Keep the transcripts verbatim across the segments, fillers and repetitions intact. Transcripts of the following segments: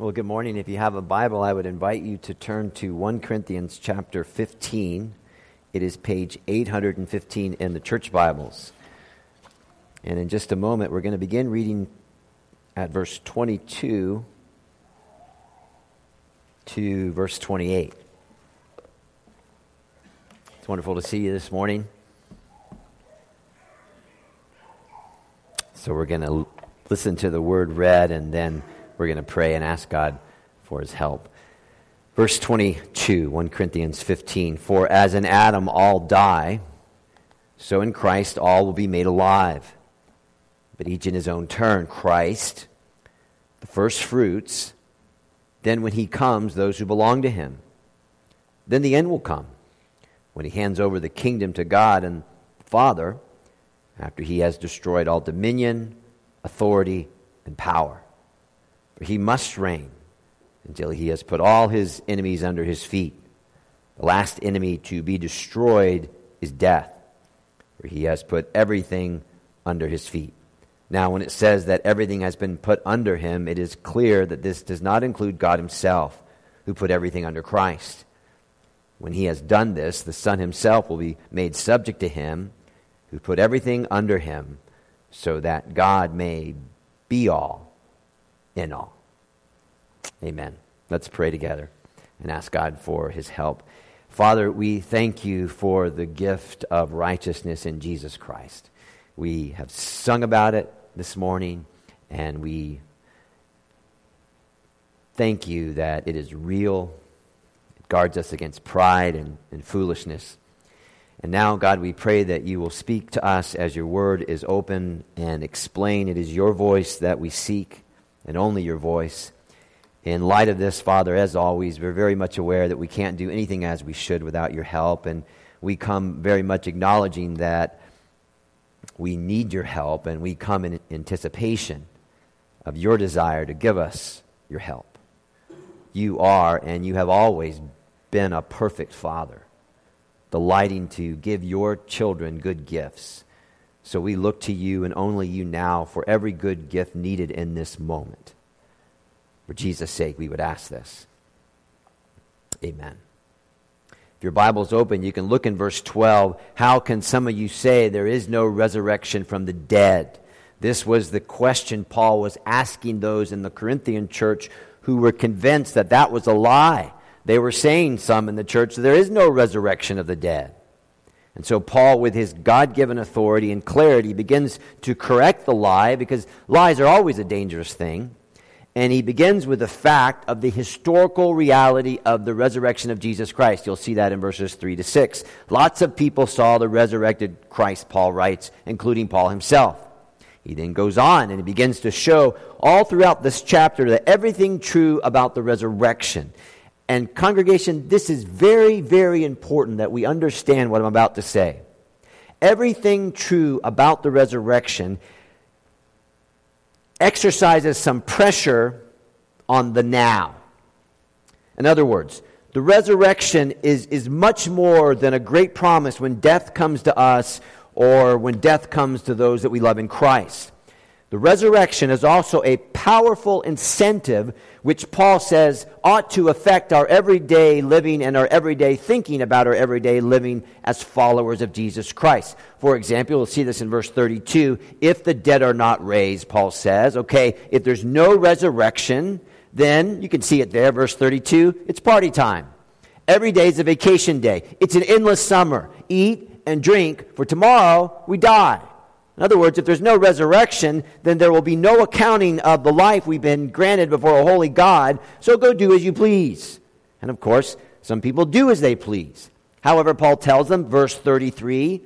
Well, good morning. If you have a Bible, I would invite you to turn to First Corinthians chapter fifteen. It is page eight hundred fifteen in the church Bibles. And in just a moment, we're going to begin reading at verse twenty-two to verse twenty-eight. It's wonderful to see you this morning. So we're going to listen to the word read, and then we're going to pray and ask God for his help. Verse twenty-two, First Corinthians fifteen. For as in Adam all die, so in Christ all will be made alive, but each in his own turn. Christ, the first fruits, then when he comes, those who belong to him. Then the end will come, when he hands over the kingdom to God and the Father, after he has destroyed all dominion, authority, and power. For he must reign until he has put all his enemies under his feet. The last enemy to be destroyed is death, for he has put everything under his feet. Now, when it says that everything has been put under him, it is clear that this does not include God himself, who put everything under Christ. When he has done this, the Son himself will be made subject to him, who put everything under him, so that God may be all in all. Amen. Let's pray together and ask God for his help. Father, we thank you for the gift of righteousness in Jesus Christ. We have sung about it this morning, and we thank you that it is real. It guards us against pride and, and foolishness. And now, God, we pray that you will speak to us as your word is open and explain. It is your voice that we seek, and only your voice. In light of this, Father, as always, we're very much aware that we can't do anything as we should without your help, and we come very much acknowledging that we need your help, and we come in anticipation of your desire to give us your help. You are, and you have always been, a perfect Father, delighting to give your children good gifts. So we look to you and only you now for every good gift needed in this moment. For Jesus' sake, we would ask this. Amen. If your Bible's open, you can look in verse twelve. How can some of you say there is no resurrection from the dead? This was the question Paul was asking those in the Corinthian church who were convinced that that was a lie. They were saying, some in the church, that there is no resurrection of the dead. And so Paul, with his God-given authority and clarity, begins to correct the lie, because lies are always a dangerous thing. And he begins with the fact of the historical reality of the resurrection of Jesus Christ. You'll see that in verses three to six. Lots of people saw the resurrected Christ, Paul writes, including Paul himself. He then goes on and he begins to show all throughout this chapter that everything true about the resurrection. And congregation, this is very, very important that we understand what I'm about to say. Everything true about the resurrection exercises some pressure on the now. In other words, the resurrection is, is much more than a great promise when death comes to us or when death comes to those that we love in Christ. The resurrection is also a powerful incentive which Paul says ought to affect our everyday living and our everyday thinking about our everyday living as followers of Jesus Christ. For example, we'll see this in verse thirty-two. If the dead are not raised, Paul says, okay, if there's no resurrection, then you can see it there, verse thirty-two, it's party time. Every day is a vacation day. It's an endless summer. Eat and drink, for tomorrow we die. In other words, if there's no resurrection, then there will be no accounting of the life we've been granted before a holy God, so go do as you please. And of course, some people do as they please. However, Paul tells them, verse thirty-three,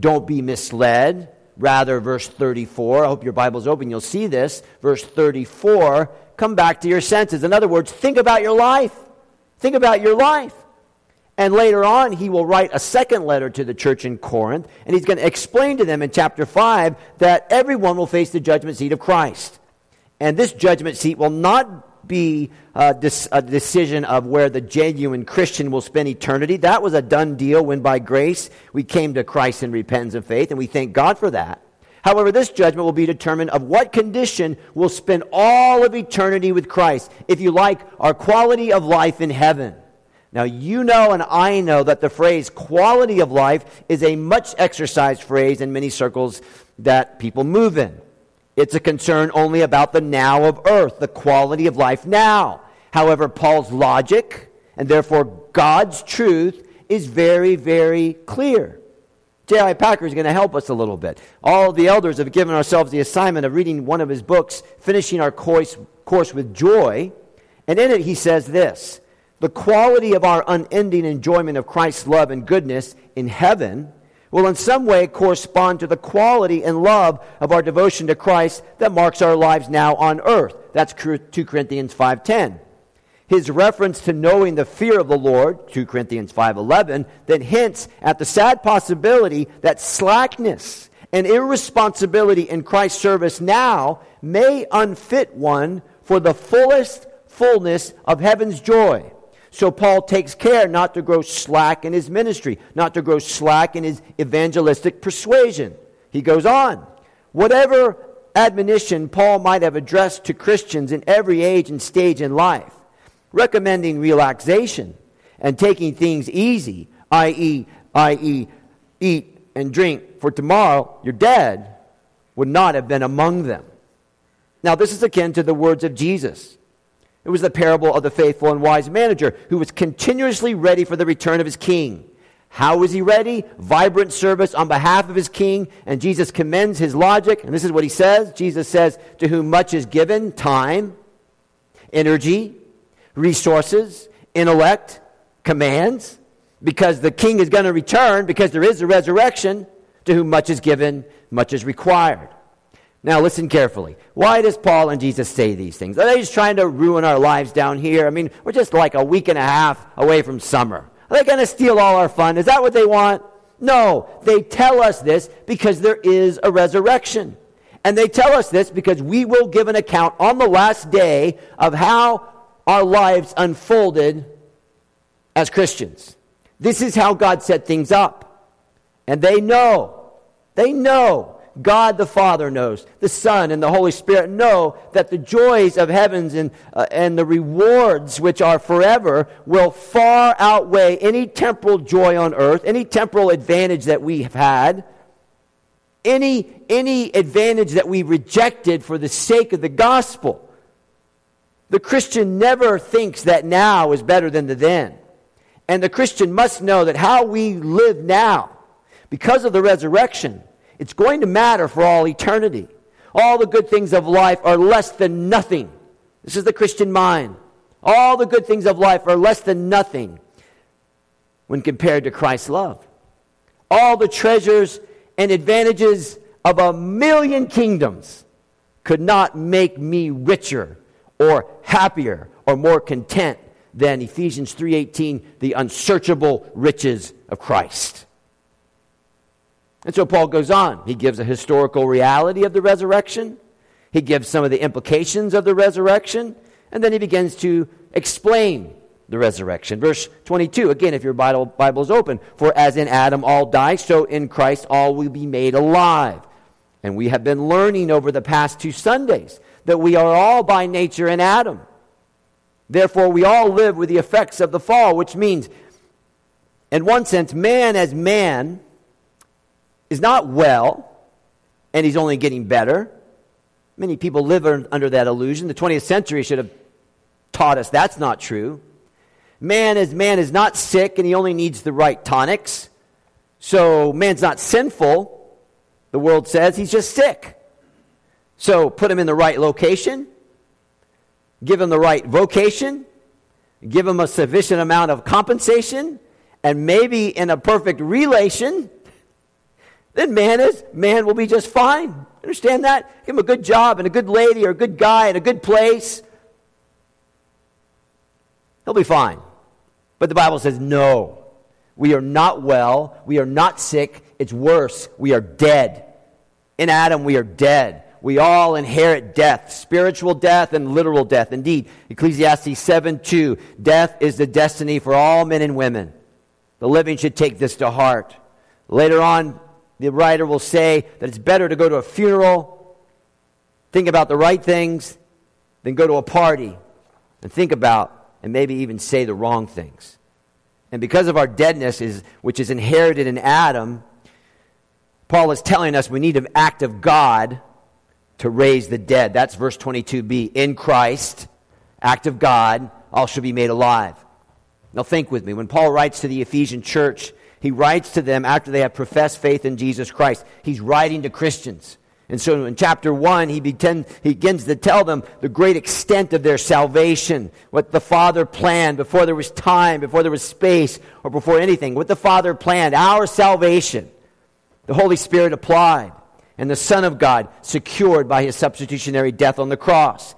don't be misled. Rather, verse thirty-four, I hope your Bible's open, you'll see this. Verse thirty-four, come back to your senses. In other words, think about your life. Think about your life. And later on, he will write a second letter to the church in Corinth, and he's going to explain to them in chapter five that everyone will face the judgment seat of Christ. And this judgment seat will not be a, dis- a decision of where the genuine Christian will spend eternity. That was a done deal when by grace we came to Christ in repentance and faith, and we thank God for that. However, this judgment will be determined of what condition we'll spend all of eternity with Christ. If you like, our quality of life in heaven. Now, you know and I know that the phrase quality of life is a much exercised phrase in many circles that people move in. It's a concern only about the now of earth, the quality of life now. However, Paul's logic, and therefore God's truth, is very, very clear. J I. Packer is going to help us a little bit. All the elders have given ourselves the assignment of reading one of his books, Finishing Our Course, Course with Joy, and in it he says this: the quality of our unending enjoyment of Christ's love and goodness in heaven will in some way correspond to the quality and love of our devotion to Christ that marks our lives now on earth. That's two Corinthians five ten. His reference to knowing the fear of the Lord, two Corinthians five eleven, then hints at the sad possibility that slackness and irresponsibility in Christ's service now may unfit one for the fullest fullness of heaven's joy. So Paul takes care not to grow slack in his ministry, not to grow slack in his evangelistic persuasion. He goes on. Whatever admonition Paul might have addressed to Christians in every age and stage in life, recommending relaxation and taking things easy, that is, that is, eat and drink, for tomorrow you're dead, would not have been among them. Now, this is akin to the words of Jesus. It was the parable of the faithful and wise manager who was continuously ready for the return of his king. How was he ready? Vibrant service on behalf of his king, and Jesus commends his logic, and this is what he says. Jesus says, to whom much is given, time, energy, resources, intellect, commands, because the king is going to return, because there is a resurrection, to whom much is given, much is required. Now listen carefully. Why does Paul and Jesus say these things? Are they just trying to ruin our lives down here? I mean, we're just like a week and a half away from summer. Are they going to steal all our fun? Is that what they want? No, they tell us this because there is a resurrection. And they tell us this because we will give an account on the last day of how our lives unfolded as Christians. This is how God set things up. And they know, they know, God the Father knows, the Son and the Holy Spirit know that the joys of heavens and uh, and the rewards which are forever will far outweigh any temporal joy on earth, any temporal advantage that we have had, any, any advantage that we rejected for the sake of the gospel. The Christian never thinks that now is better than the then. And the Christian must know that how we live now, because of the resurrection, it's going to matter for all eternity. All the good things of life are less than nothing. This is the Christian mind. All the good things of life are less than nothing when compared to Christ's love. All the treasures and advantages of a million kingdoms could not make me richer or happier or more content than Ephesians three eighteen, the unsearchable riches of Christ. And so Paul goes on. He gives a historical reality of the resurrection. He gives some of the implications of the resurrection. And then he begins to explain the resurrection. Verse twenty-two, again, if your Bible, Bible is open. For as in Adam all die, so in Christ all will be made alive. And we have been learning over the past two Sundays that we are all by nature in Adam. Therefore, we all live with the effects of the fall, which means, in one sense, man as man is not well, and he's only getting better. Many people live under that illusion. The twentieth century should have taught us that's not true. Man as man is not sick, and he only needs the right tonics. So man's not sinful, the world says, he's just sick. So put him in the right location, give him the right vocation, give him a sufficient amount of compensation, and maybe in a perfect relation, then man is man will be just fine. Understand that? Give him a good job and a good lady or a good guy and a good place. He'll be fine. But the Bible says, no, we are not well. We are not sick. It's worse. We are dead. In Adam, we are dead. We all inherit death, spiritual death and literal death. Indeed, Ecclesiastes seven two, death is the destiny for all men and women. The living should take this to heart. Later on, The writer will say that it's better to go to a funeral, think about the right things, than go to a party and think about and maybe even say the wrong things. And because of our deadness, is which is inherited in Adam, Paul is telling us we need an act of God to raise the dead. That's verse twenty-two b. In Christ, act of God, all shall be made alive. Now think with me. When Paul writes to the Ephesian church, he writes to them after they have professed faith in Jesus Christ. He's writing to Christians. And so in chapter one, he begins to tell them the great extent of their salvation, what the Father planned before there was time, before there was space, or before anything. What the Father planned, our salvation, the Holy Spirit applied, and the Son of God secured by his substitutionary death on the cross.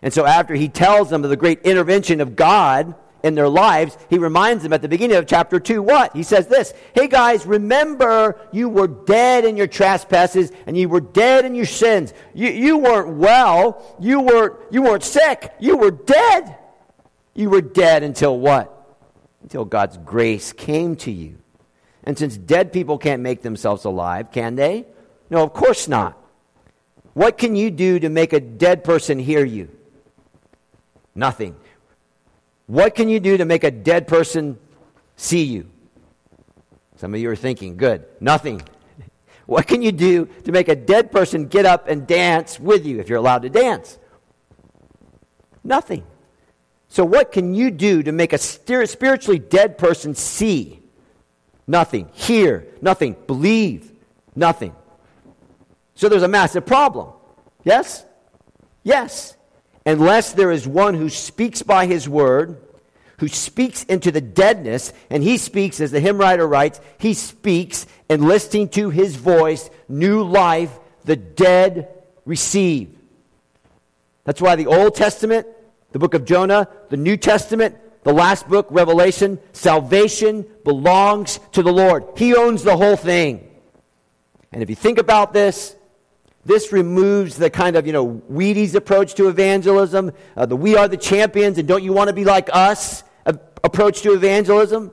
And so after he tells them of the great intervention of God in their lives, he reminds them at the beginning of chapter two what? He says this, "Hey guys, remember you were dead in your trespasses and you were dead in your sins. You, you weren't well. You weren't, you weren't sick. You were dead. You were dead until what? Until God's grace came to you. And since dead people can't make themselves alive, can they? No, of course not. What can you do to make a dead person hear you? Nothing. What can you do to make a dead person see you? Some of you are thinking, good, nothing. What can you do to make a dead person get up and dance with you if you're allowed to dance? Nothing. So what can you do to make a spiritually dead person see? Nothing. Hear, nothing. Believe, nothing. So there's a massive problem. Yes? Yes. Unless there is one who speaks by his word, who speaks into the deadness, and he speaks, as the hymn writer writes, he speaks, and listening to his voice, new life, the dead receive. That's why the Old Testament, the book of Jonah, the New Testament, the last book, Revelation, salvation belongs to the Lord. He owns the whole thing. And if you think about this, this removes the kind of, you know, Wheaties approach to evangelism, uh, the we are the champions and don't you want to be like us uh, approach to evangelism.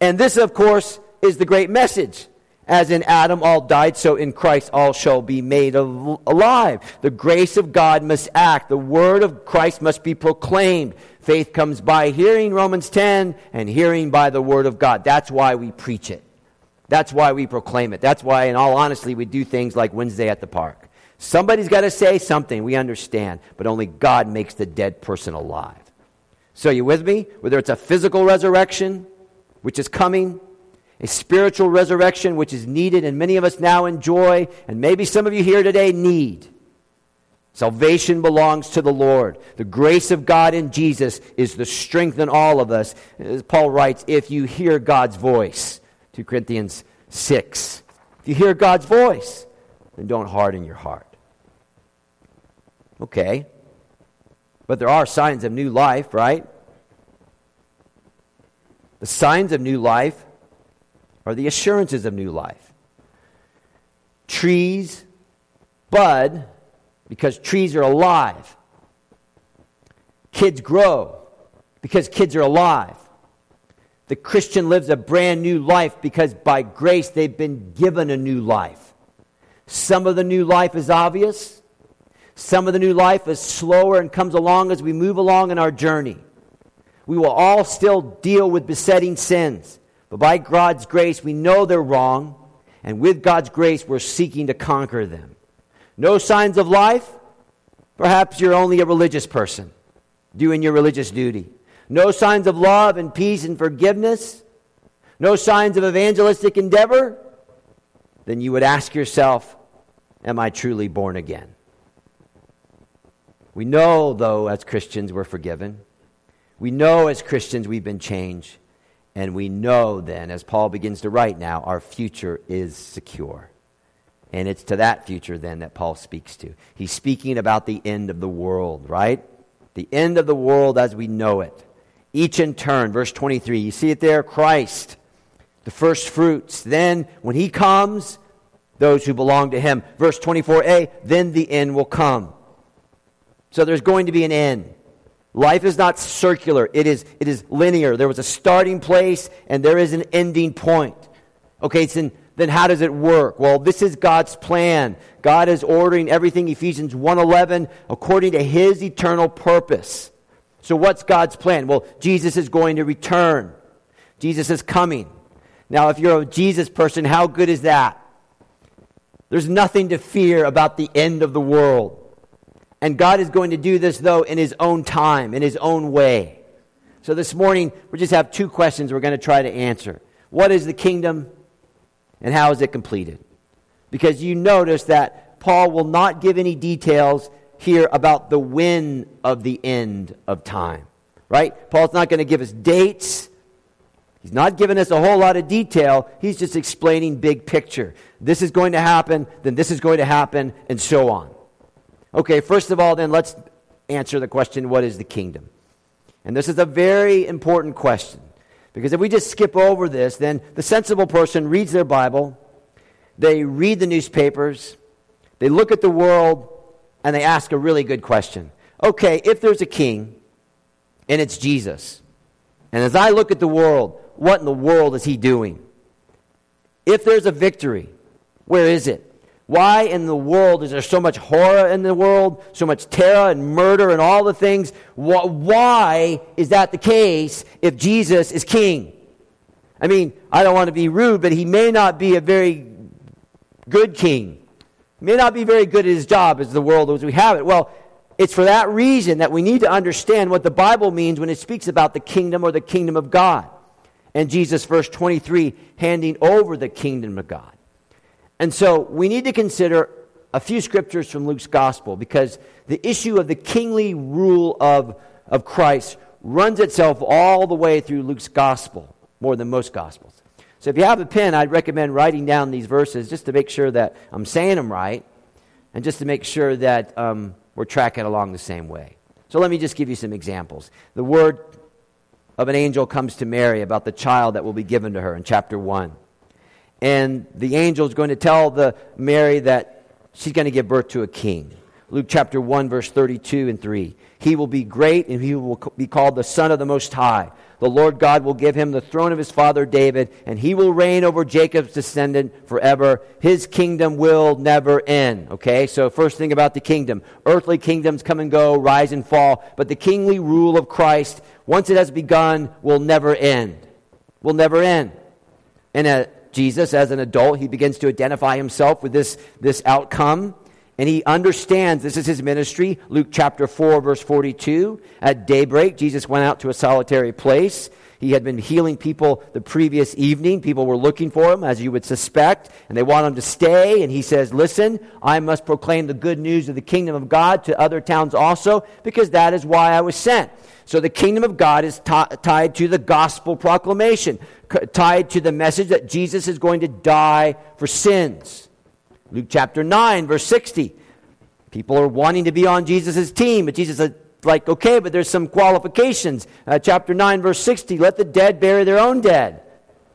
And this, of course, is the great message. As in Adam all died, so in Christ all shall be made al- alive. The grace of God must act. The word of Christ must be proclaimed. Faith comes by hearing, Romans ten, and hearing by the word of God. That's why we preach it. That's why we proclaim it. That's why, in all honesty, we do things like Wednesday at the park. Somebody's got to say something. We understand. But only God makes the dead person alive. So you with me? Whether it's a physical resurrection, which is coming, a spiritual resurrection, which is needed and many of us now enjoy, and maybe some of you here today need. Salvation belongs to the Lord. The grace of God in Jesus is the strength in all of us. As Paul writes, if you hear God's voice. two Corinthians six. If you hear God's voice, then don't harden your heart. Okay. But there are signs of new life, right? The signs of new life are the assurances of new life. Trees bud because trees are alive. Kids grow because kids are alive. The Christian lives a brand new life because by grace they've been given a new life. Some of the new life is obvious. Some of the new life is slower and comes along as we move along in our journey. We will all still deal with besetting sins. But by God's grace, we know they're wrong. And with God's grace, we're seeking to conquer them. No signs of life? Perhaps you're only a religious person doing your religious duty. No signs of love and peace and forgiveness? No signs of evangelistic endeavor? Then you would ask yourself, am I truly born again? We know, though, as Christians we're forgiven. We know as Christians we've been changed. And we know then, as Paul begins to write now, our future is secure. And it's to that future then that Paul speaks to. He's speaking about the end of the world, right? The end of the world as we know it. Each in turn, verse twenty-three, you see it there, Christ, the first fruits. Then when he comes, those who belong to him. Verse twenty-four a, then the end will come. So there's going to be an end. Life is not circular, it is it is linear. There was a starting place and there is an ending point. Okay, it's in then how does it work? Well, this is God's plan. God is ordering everything, Ephesians one eleven, according to his eternal purpose. So what's God's plan? Well, Jesus is going to return. Jesus is coming. Now, if you're a Jesus person, how good is that? There's nothing to fear about the end of the world. And God is going to do this, though, in his own time, in his own way. So this morning, we just have two questions we're going to try to answer. What is the kingdom? And how is it completed? Because you notice that Paul will not give any details here about the when of the end of time. Right? Paul's not going to give us dates. He's not giving us a whole lot of detail. He's just explaining big picture. This is going to happen, then this is going to happen, and so on. Okay, first of all, then let's answer the question, what is the kingdom? And this is a very important question. Because if we just skip over this, then the sensible person reads their Bible, they read the newspapers, they look at the world, and they ask a really good question. Okay, if there's a king, and it's Jesus, and as I look at the world, what in the world is he doing? If there's a victory, where is it? Why in the world is there so much horror in the world, so much terror and murder and all the things? Why is that the case if Jesus is king? I mean, I don't want to be rude, but he may not be a very good king. He may not be very good at his job as the world as we have it. Well, it's for that reason that we need to understand what the Bible means when it speaks about the kingdom or the kingdom of God. And Jesus, verse twenty-three, handing over the kingdom of God. And so we need to consider a few scriptures from Luke's gospel because the issue of the kingly rule of, of Christ runs itself all the way through Luke's gospel, more than most gospels. So if you have a pen, I'd recommend writing down these verses just to make sure that I'm saying them right and just to make sure that um, we're tracking along the same way. So let me just give you some examples. The word of an angel comes to Mary about the child that will be given to her in chapter one. And the angel is going to tell the Mary that she's going to give birth to a king. Luke chapter one, verse thirty-two and three. He will be great and he will be called the Son of the Most High. The Lord God will give him the throne of his father David, and he will reign over Jacob's descendant forever. His kingdom will never end. Okay, so first thing about the kingdom. Earthly kingdoms come and go, rise and fall. But the kingly rule of Christ, once it has begun, will never end. Will never end. And a Jesus, as an adult, he begins to identify himself with this, this outcome. And he understands this is his ministry. Luke chapter four, verse forty-two. At daybreak, Jesus went out to a solitary place. He had been healing people the previous evening. People were looking for him, as you would suspect. And they want him to stay. And he says, listen, I must proclaim the good news of the kingdom of God to other towns also, because that is why I was sent. So the kingdom of God is t- tied to the gospel proclamation, c- tied to the message that Jesus is going to die for sins. Luke chapter nine, verse sixty. People are wanting to be on Jesus' team, but Jesus is like, okay, but there's some qualifications. Uh, chapter nine, verse sixty, let the dead bury their own dead.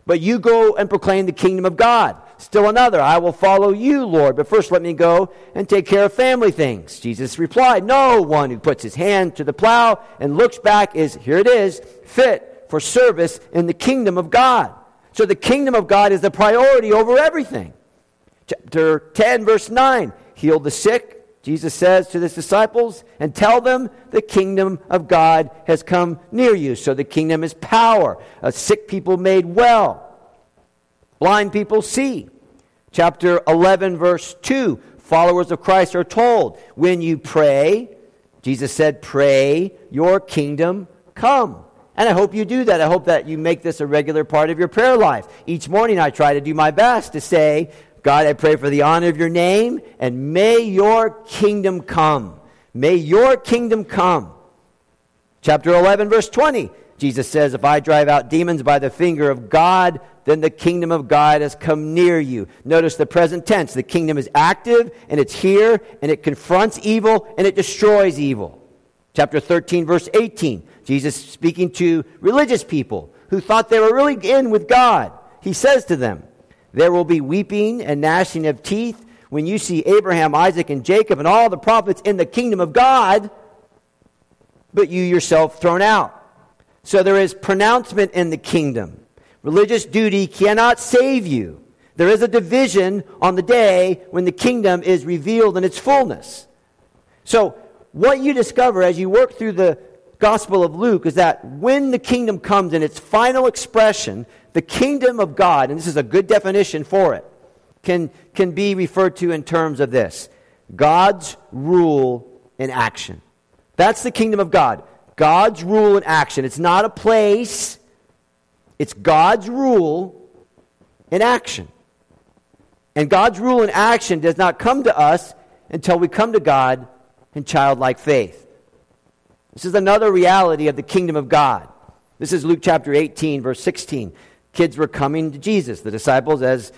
But you go and proclaim the kingdom of God. Still another, I will follow you, Lord, but first let me go and take care of family things. Jesus replied, no one who puts his hand to the plow and looks back is, here it is, fit for service in the kingdom of God. So the kingdom of God is the priority over everything. Chapter ten, verse nine, heal the sick, Jesus says to his disciples, and tell them the kingdom of God has come near you. So the kingdom is power, a sick people made well. Blind people see. Chapter eleven, verse two, followers of Christ are told, when you pray, Jesus said, pray, your kingdom come. And I hope you do that. I hope that you make this a regular part of your prayer life. Each morning I try to do my best to say, God, I pray for the honor of your name, and may your kingdom come. May your kingdom come. Chapter eleven, verse twenty, Jesus says, if I drive out demons by the finger of God, then the kingdom of God has come near you. Notice the present tense. The kingdom is active, and it's here, and it confronts evil, and it destroys evil. Chapter thirteen, verse eighteen. Jesus speaking to religious people who thought they were really in with God. He says to them, there will be weeping and gnashing of teeth when you see Abraham, Isaac, and Jacob, and all the prophets in the kingdom of God, but you yourself thrown out. So there is pronouncement in the kingdom. Religious duty cannot save you. There is a division on the day when the kingdom is revealed in its fullness. So what you discover as you work through the Gospel of Luke is that when the kingdom comes in its final expression, the kingdom of God, and this is a good definition for it, can, can be referred to in terms of this: God's rule in action. That's the kingdom of God. God's rule in action. It's not a place. It's God's rule in action. And God's rule in action does not come to us until we come to God in childlike faith. This is another reality of the kingdom of God. This is Luke chapter eighteen, verse sixteen. Kids were coming to Jesus. The disciples, as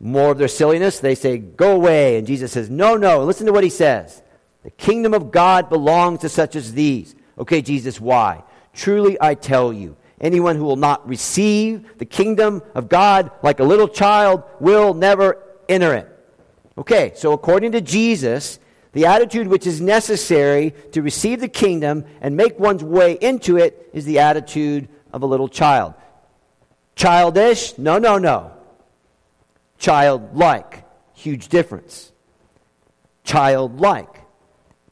more of their silliness, they say, "Go away." And Jesus says, "No, no." Listen to what he says. "The kingdom of God belongs to such as these." "Okay, Jesus, why?" "Truly I tell you, anyone who will not receive the kingdom of God like a little child will never enter it." Okay, so according to Jesus, the attitude which is necessary to receive the kingdom and make one's way into it is the attitude of a little child. Childish? No, no, no. Childlike. Huge difference. Childlike.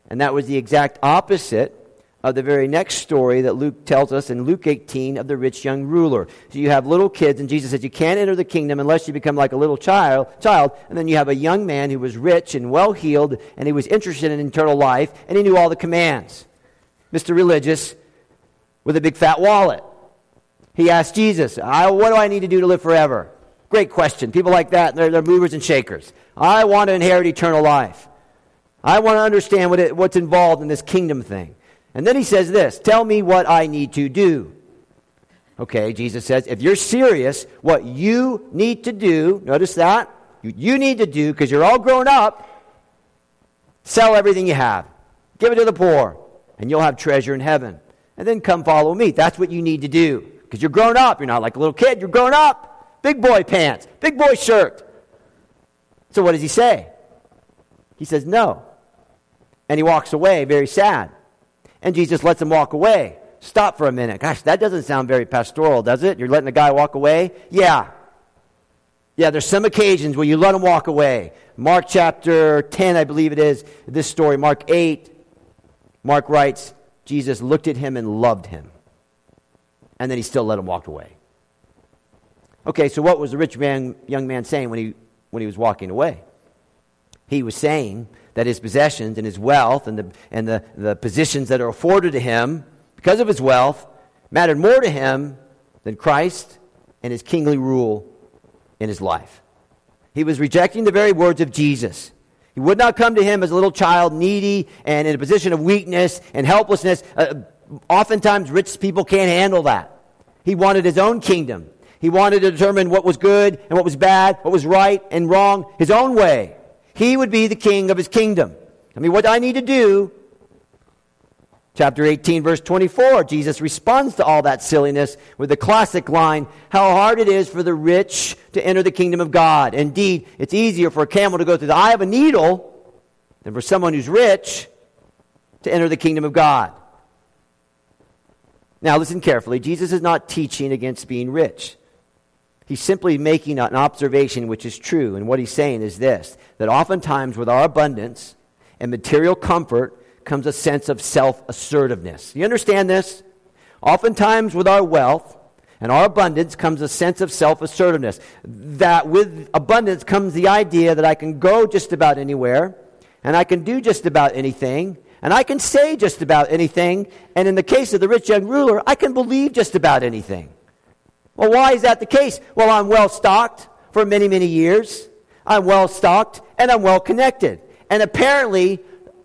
And that was the exact opposite of the very next story that Luke tells us in Luke eighteen of the rich young ruler. So you have little kids, and Jesus says you can't enter the kingdom unless you become like a little child, child. And then you have a young man who was rich and well-heeled, and he was interested in eternal life, and he knew all the commands. Mister Religious with a big fat wallet. He asked Jesus, I, what do I need to do to live forever? Great question. People like that, they're, they're movers and shakers. I want to inherit eternal life. I want to understand what it, what's involved in this kingdom thing. And then he says this, "Tell me what I need to do." Okay, Jesus says, if you're serious, what you need to do, notice that, you, you need to do, because you're all grown up, sell everything you have, give it to the poor, and you'll have treasure in heaven. And then come follow me. That's what you need to do, because you're grown up. You're not like a little kid. You're grown up. Big boy pants, big boy shirt. So what does he say? He says, no. And he walks away very sad. And Jesus lets him walk away. Stop for a minute. Gosh, that doesn't sound very pastoral, does it? You're letting a guy walk away? Yeah. Yeah, there's some occasions where you let him walk away. Mark chapter ten, I believe it is, this story, Mark eight. Mark writes, Jesus looked at him and loved him. And then he still let him walk away. Okay, so what was the rich man, young man saying when he when he was walking away? He was saying that his possessions and his wealth and the and the, the positions that are afforded to him because of his wealth mattered more to him than Christ and his kingly rule in his life. He was rejecting the very words of Jesus. He would not come to him as a little child, needy and in a position of weakness and helplessness. Uh, oftentimes, rich people can't handle that. He wanted his own kingdom. He wanted to determine what was good and what was bad, what was right and wrong, his own way. He would be the king of his kingdom. I mean, what I need to do, chapter eighteen, verse twenty-four, Jesus responds to all that silliness with the classic line, how hard it is for the rich to enter the kingdom of God. Indeed, it's easier for a camel to go through the eye of a needle than for someone who's rich to enter the kingdom of God. Now, listen carefully. Jesus is not teaching against being rich. He's simply making an observation which is true. And what he's saying is this, that oftentimes with our abundance and material comfort comes a sense of self-assertiveness. You understand this? Oftentimes with our wealth and our abundance comes a sense of self-assertiveness. That with abundance comes the idea that I can go just about anywhere and I can do just about anything and I can say just about anything. And in the case of the rich young ruler, I can believe just about anything. Well, why is that the case? Well, I'm well-stocked for many, many years. I'm well-stocked, and I'm well-connected. And apparently,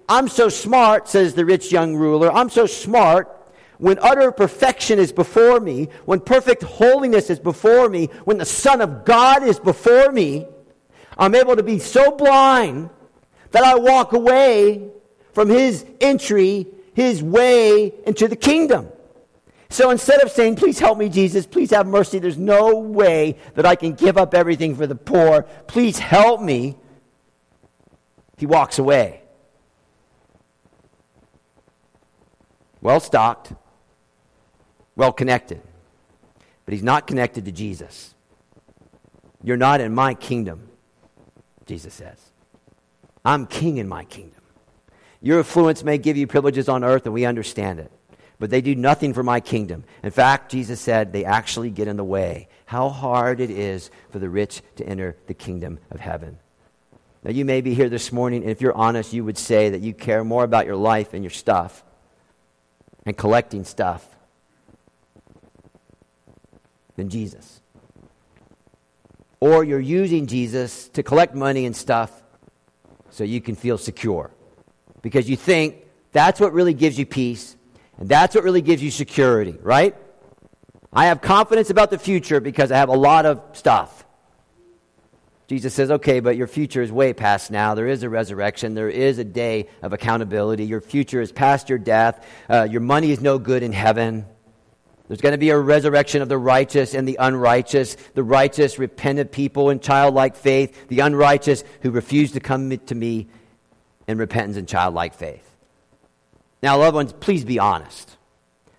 I'm so smart, says the rich young ruler, I'm so smart, when utter perfection is before me, when perfect holiness is before me, when the Son of God is before me, I'm able to be so blind that I walk away from his entry, his way into the kingdom. So instead of saying, please help me, Jesus, please have mercy, there's no way that I can give up everything for the poor, please help me, he walks away. Well-stocked, well-connected, but he's not connected to Jesus. You're not in my kingdom, Jesus says. I'm king in my kingdom. Your affluence may give you privileges on earth, and we understand it, but they do nothing for my kingdom. In fact, Jesus said they actually get in the way. How hard it is for the rich to enter the kingdom of heaven. Now, you may be here this morning, and if you're honest, you would say that you care more about your life and your stuff and collecting stuff than Jesus. Or you're using Jesus to collect money and stuff so you can feel secure, because you think that's what really gives you peace, and that's what really gives you security, right? I have confidence about the future because I have a lot of stuff. Jesus says, okay, but your future is way past now. There is a resurrection. There is a day of accountability. Your future is past your death. Uh, your money is no good in heaven. There's going to be a resurrection of the righteous and the unrighteous, the righteous, repentant people in childlike faith, the unrighteous who refuse to come to me in repentance and childlike faith. Now, loved ones, please be honest.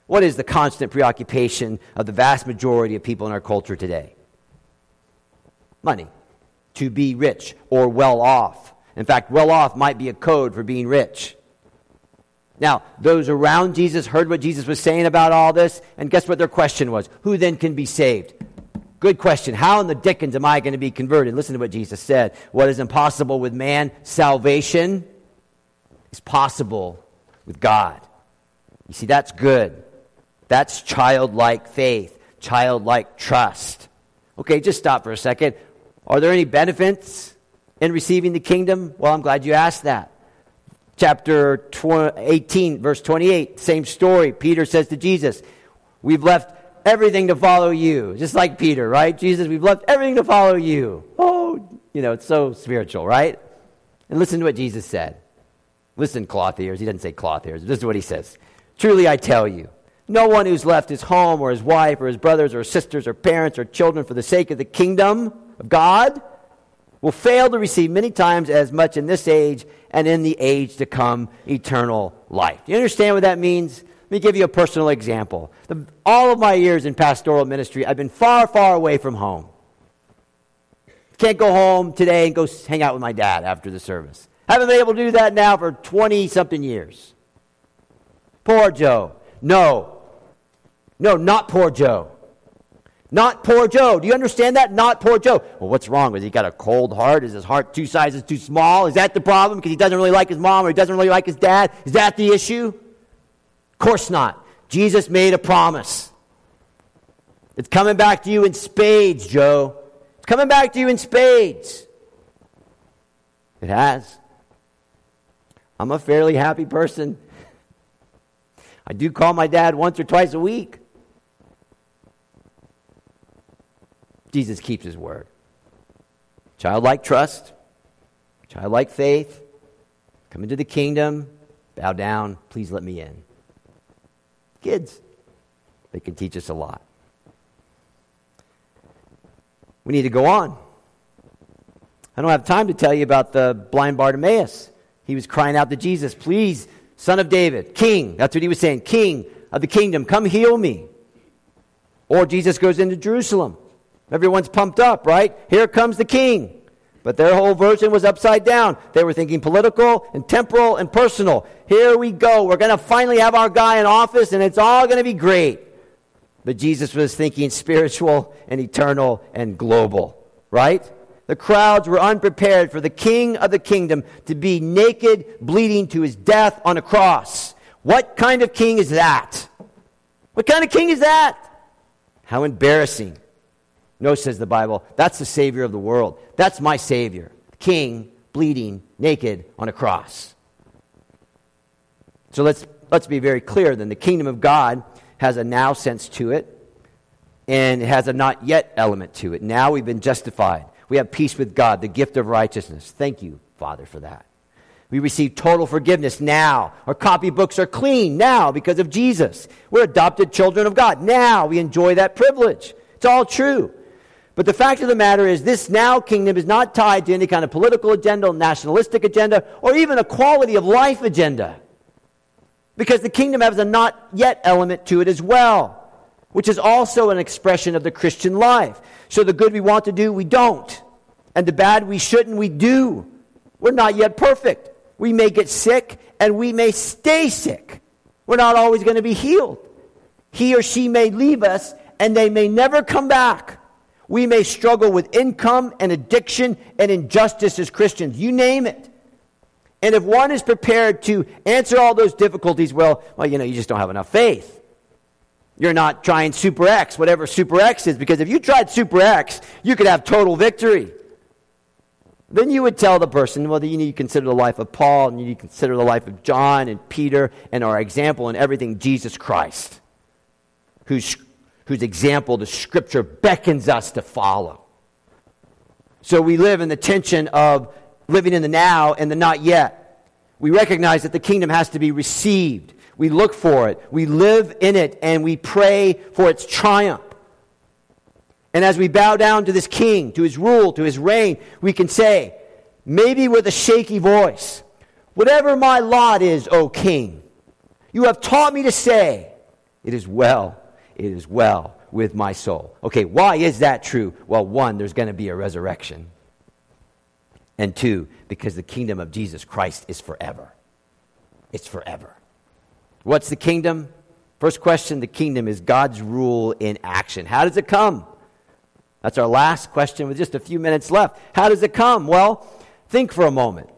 What is the constant preoccupation of the vast majority of people in our culture today? Money. To be rich or well off. In fact, well off might be a code for being rich. Now, those around Jesus heard what Jesus was saying about all this, and guess what their question was? Who then can be saved? Good question. How in the dickens am I going to be converted? Listen to what Jesus said. What is impossible with man, salvation, is possible with God. You see, that's good. That's childlike faith, childlike trust. Okay, just stop for a second. Are there any benefits in receiving the kingdom? Well, I'm glad you asked that. Chapter eighteen, verse twenty-eight, same story. Peter says to Jesus, we've left everything to follow you. Just like Peter, right? Jesus, we've left everything to follow you. Oh, you know, it's so spiritual, right? And listen to what Jesus said. Listen, cloth ears. He doesn't say cloth ears. This is what he says. Truly I tell you, no one who's left his home or his wife or his brothers or his sisters or parents or children for the sake of the kingdom of God will fail to receive many times as much in this age and in the age to come eternal life. Do you understand what that means? Let me give you a personal example. The, all of my years in pastoral ministry, I've been far, far away from home. Can't go home today and go hang out with my dad after the service. Haven't been able to do that now for twenty-something years. Poor Joe. No. No, not poor Joe. Not poor Joe. Do you understand that? Not poor Joe. Well, what's wrong? Has he got a cold heart? Is his heart two sizes too small? Is that the problem? Because he doesn't really like his mom or he doesn't really like his dad? Is that the issue? Of course not. Jesus made a promise. It's coming back to you in spades, Joe. It's coming back to you in spades. It has. I'm a fairly happy person. I do call my dad once or twice a week. Jesus keeps his word. Childlike trust, childlike faith, come into the kingdom, bow down, please let me in. Kids, they can teach us a lot. We need to go on. I don't have time to tell you about the blind Bartimaeus. He was crying out to Jesus, please, Son of David, King, that's what he was saying, King of the kingdom, come heal me. Or Jesus goes into Jerusalem. Everyone's pumped up, right? Here comes the king. But their whole version was upside down. They were thinking political and temporal and personal. Here we go. We're going to finally have our guy in office and it's all going to be great. But Jesus was thinking spiritual and eternal and global, right? The crowds were unprepared for the king of the kingdom to be naked, bleeding to his death on a cross. What kind of king is that? What kind of king is that? How embarrassing. No, says the Bible, that's the Savior of the world. That's my Savior. King, bleeding, naked, on a cross. So let's let's be very clear then. The kingdom of God has a now sense to it, and it has a not yet element to it. Now we've been justified. We have peace with God, the gift of righteousness. Thank you, Father, for that. We receive total forgiveness now. Our copybooks are clean now because of Jesus. We're adopted children of God. Now we enjoy that privilege. It's all true. But the fact of the matter is this now kingdom is not tied to any kind of political agenda, nationalistic agenda, or even a quality of life agenda. Because the kingdom has a not yet element to it as well. which is also an expression of the Christian life. So the good we want to do, we don't. And the bad we shouldn't, we do. We're not yet perfect. We may get sick, and we may stay sick. We're not always going to be healed. He or she may leave us, and they may never come back. We may struggle with income and addiction and injustice as Christians. You name it. And if one is prepared to answer all those difficulties, well, well, you know, you just don't have enough faith. You're not trying Super X, whatever Super X is, because if you tried Super X, you could have total victory. Then you would tell the person, well, you need to consider the life of Paul, and you need to consider the life of John and Peter and our example in everything, Jesus Christ, whose, whose example the Scripture beckons us to follow. So we live in the tension of living in the now and the not yet. We recognize that the kingdom has to be received. We look for it. We live in it, and we pray for its triumph. And as we bow down to this king, to his rule, to his reign, we can say, maybe with a shaky voice, whatever my lot is, O king, you have taught me to say, it is well, it is well with my soul. Okay, why is that true? Well, one, there's going to be a resurrection. And two, because the kingdom of Jesus Christ is forever. It's forever. What's the kingdom? First question, the kingdom is God's rule in action. How does it come? That's our last question with just a few minutes left. How does it come? Well, think for a moment.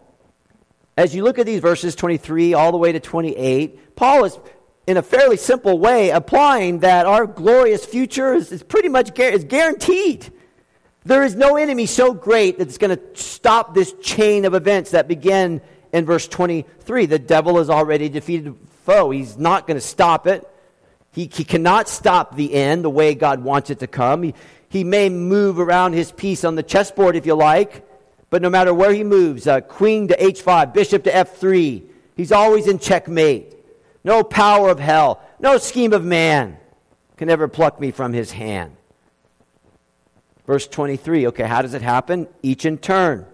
As you look at these verses, twenty-three all the way to twenty-eight, Paul is, in a fairly simple way, applying that our glorious future is, is pretty much gu- is guaranteed. There is no enemy so great that it's going to stop this chain of events that begin in verse twenty-three. The devil has already defeated the foe. He's not going to stop it. He, he cannot stop the end the way God wants it to come. He, He may move around his piece on the chessboard, if you like, but no matter where he moves, uh, queen to h five, bishop to f three, he's always in checkmate. No power of hell, no scheme of man can ever pluck me from his hand. Verse twenty-three, okay, how does it happen? Each in turn.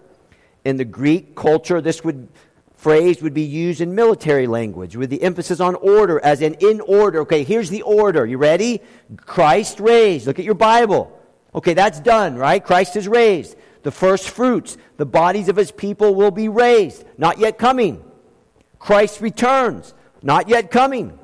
In the Greek culture, this would phrase would be used in military language with the emphasis on order, as in in order. Okay, here's the order. You ready? Christ raised. Look at your Bible. Okay, that's done, right? Christ is raised. The first fruits, the bodies of his people will be raised. Not yet coming. Christ returns. Not yet coming.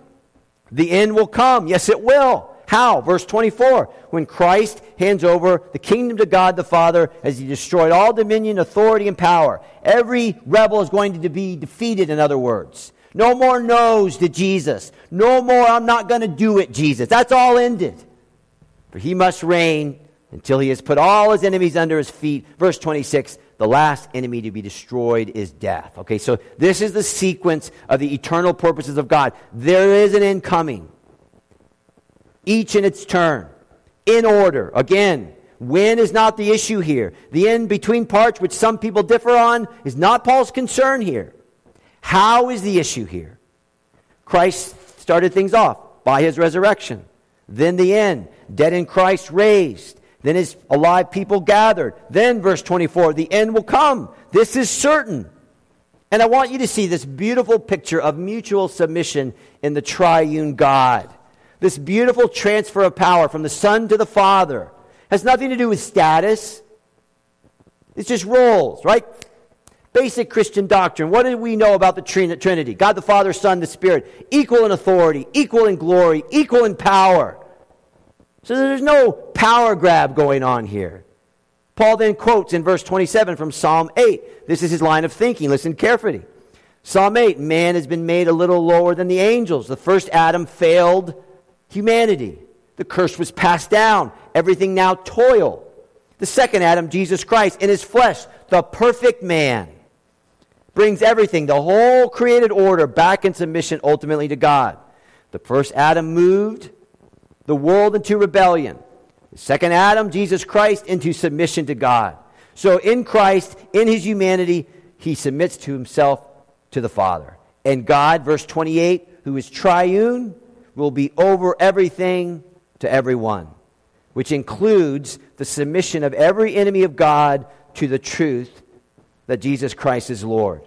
The end will come. Yes, it will. How? Verse twenty-four. When Christ hands over the kingdom to God the Father as he destroyed all dominion, authority, and power. Every rebel is going to be defeated, in other words. No more no's to Jesus. No more I'm not going to do it, Jesus. That's all ended. For he must reign until he has put all his enemies under his feet. Verse twenty-six, the last enemy to be destroyed is death. Okay, so this is the sequence of the eternal purposes of God. There is an end coming. Each in its turn. In order. Again, when is not the issue here. The in between parts, which some people differ on, is not Paul's concern here. How is the issue here? Christ started things off by his resurrection. Then the end. Dead in Christ raised. Then his alive people gathered. Then, verse twenty-four, the end will come. This is certain. And I want you to see this beautiful picture of mutual submission in the triune God. This beautiful transfer of power from the Son to the Father. It has nothing to do with status. It's just roles, right? Basic Christian doctrine. What do we know about the Trinity? God the Father, Son, the Spirit. Equal in authority. Equal in glory. Equal in power. So there's no power grab going on here. Paul then quotes in verse twenty-seven from Psalm eight. This is his line of thinking. Listen carefully. Psalm eight, man has been made a little lower than the angels. The first Adam failed humanity. The curse was passed down. Everything now toil. The second Adam, Jesus Christ, in his flesh, the perfect man, brings everything, the whole created order, back in submission ultimately to God. The first Adam moved the world into rebellion. The second Adam, Jesus Christ, into submission to God. So in Christ, in his humanity, he submits to himself to the Father. And God, verse twenty-eight, who is triune, will be over everything to everyone, which includes the submission of every enemy of God to the truth that Jesus Christ is Lord.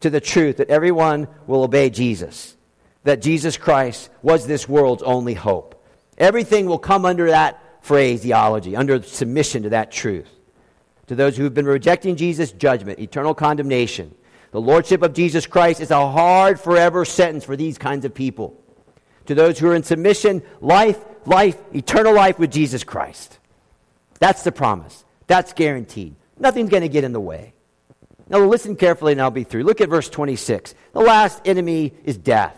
To the truth that everyone will obey Jesus. That Jesus Christ was this world's only hope. Everything will come under that phraseology, under submission to that truth. To those who have been rejecting Jesus, judgment, eternal condemnation. The lordship of Jesus Christ is a hard forever sentence for these kinds of people. To those who are in submission, life, life, eternal life with Jesus Christ. That's the promise. That's guaranteed. Nothing's going to get in the way. Now listen carefully and I'll be through. Look at verse twenty-six. The last enemy is death.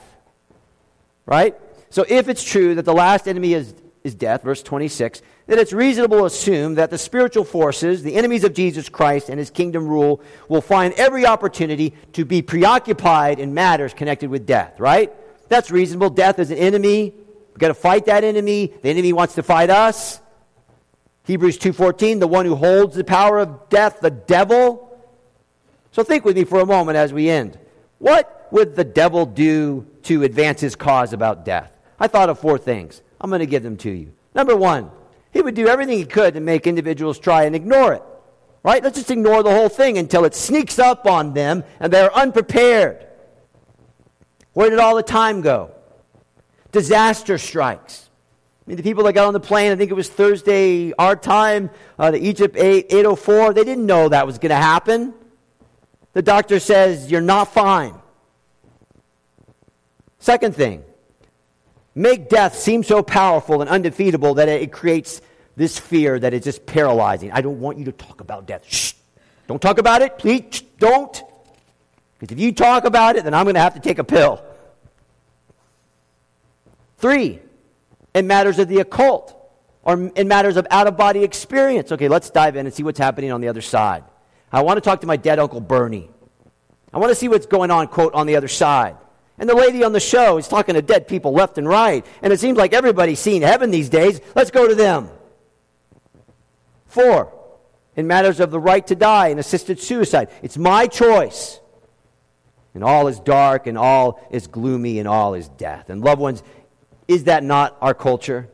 Right? So if it's true that the last enemy is, is death, verse twenty-six, then it's reasonable to assume that the spiritual forces, the enemies of Jesus Christ and his kingdom rule, will find every opportunity to be preoccupied in matters connected with death. Right? That's reasonable. Death is an enemy. We've got to fight that enemy. The enemy wants to fight us. Hebrews two fourteen, the one who holds the power of death, the devil. So think with me for a moment as we end. What would the devil do to advance his cause about death? I thought of four things. I'm going to give them to you. Number one, he would do everything he could to make individuals try and ignore it. Right? Let's just ignore the whole thing until it sneaks up on them and they're unprepared. Where did all the time go? Disaster strikes. I mean, the people that got on the plane, I think it was Thursday, our time, uh, the Egypt eight oh four, they didn't know that was going to happen. The doctor says, you're not fine. Second thing, make death seem so powerful and undefeatable that it creates this fear that is just paralyzing. I don't want you to talk about death. Shh. Don't talk about it. Please, shh, don't. Because if you talk about it, then I'm going to have to take a pill. Three, in matters of the occult or in matters of out-of-body experience. Okay, let's dive in and see what's happening on the other side. I want to talk to my dead Uncle Bernie. I want to see what's going on, quote, on the other side. And the lady on the show is talking to dead people left and right. And it seems like everybody's seeing heaven these days. Let's go to them. Four, in matters of the right to die and assisted suicide. It's my choice. And all is dark and all is gloomy and all is death. And loved ones, is that not our culture?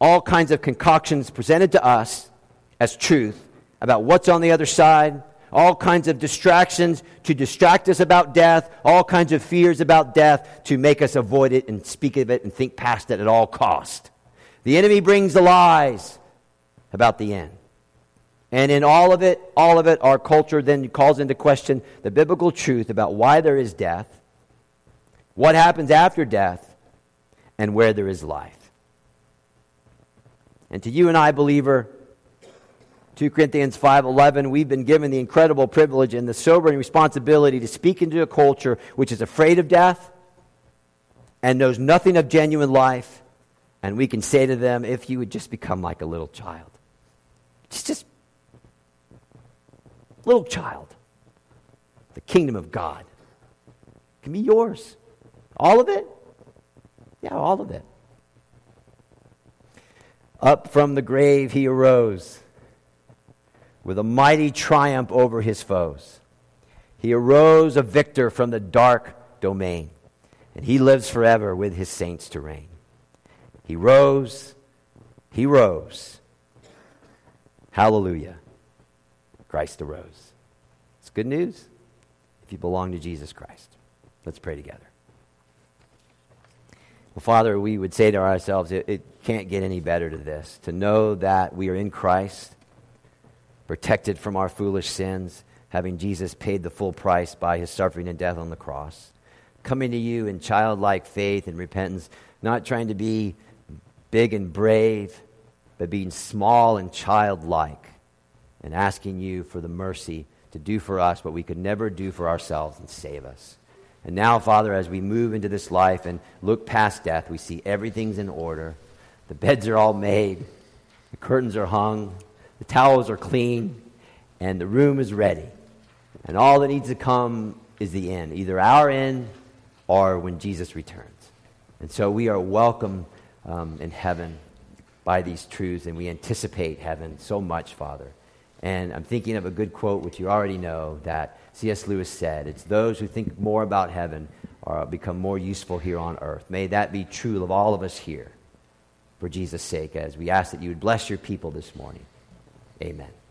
All kinds of concoctions presented to us as truth about what's on the other side. All kinds of distractions to distract us about death. All kinds of fears about death to make us avoid it and speak of it and think past it at all cost. The enemy brings the lies about the end. And in all of it, all of it, our culture then calls into question the biblical truth about why there is death, what happens after death, and where there is life. And to you and I, believer, two Corinthians five eleven, we've been given the incredible privilege and the sobering responsibility to speak into a culture which is afraid of death and knows nothing of genuine life. And we can say to them, if you would just become like a little child. Just, just little child, the kingdom of God can be yours. All of it? Yeah, all of it. Up from the grave he arose with a mighty triumph over his foes. He arose a victor from the dark domain, and he lives forever with his saints to reign. He rose, he rose. Hallelujah. Christ arose. It's good news if you belong to Jesus Christ. Let's pray together. Well, Father, we would say to ourselves, it, it can't get any better than this. To know that we are in Christ, protected from our foolish sins, having Jesus paid the full price by his suffering and death on the cross. Coming to you in childlike faith and repentance, not trying to be big and brave, but being small and childlike. And asking you for the mercy to do for us what we could never do for ourselves and save us. And now, Father, as we move into this life and look past death, we see everything's in order. The beds are all made. The curtains are hung. The towels are clean. And the room is ready. And all that needs to come is the end, either our end or when Jesus returns. And so we are welcome um, in heaven by these truths, and we anticipate heaven so much, Father. And I'm thinking of a good quote, which you already know, that C S Lewis said, it's those who think more about heaven are become more useful here on earth. May that be true of all of us here, for Jesus' sake, as we ask that you would bless your people this morning. Amen.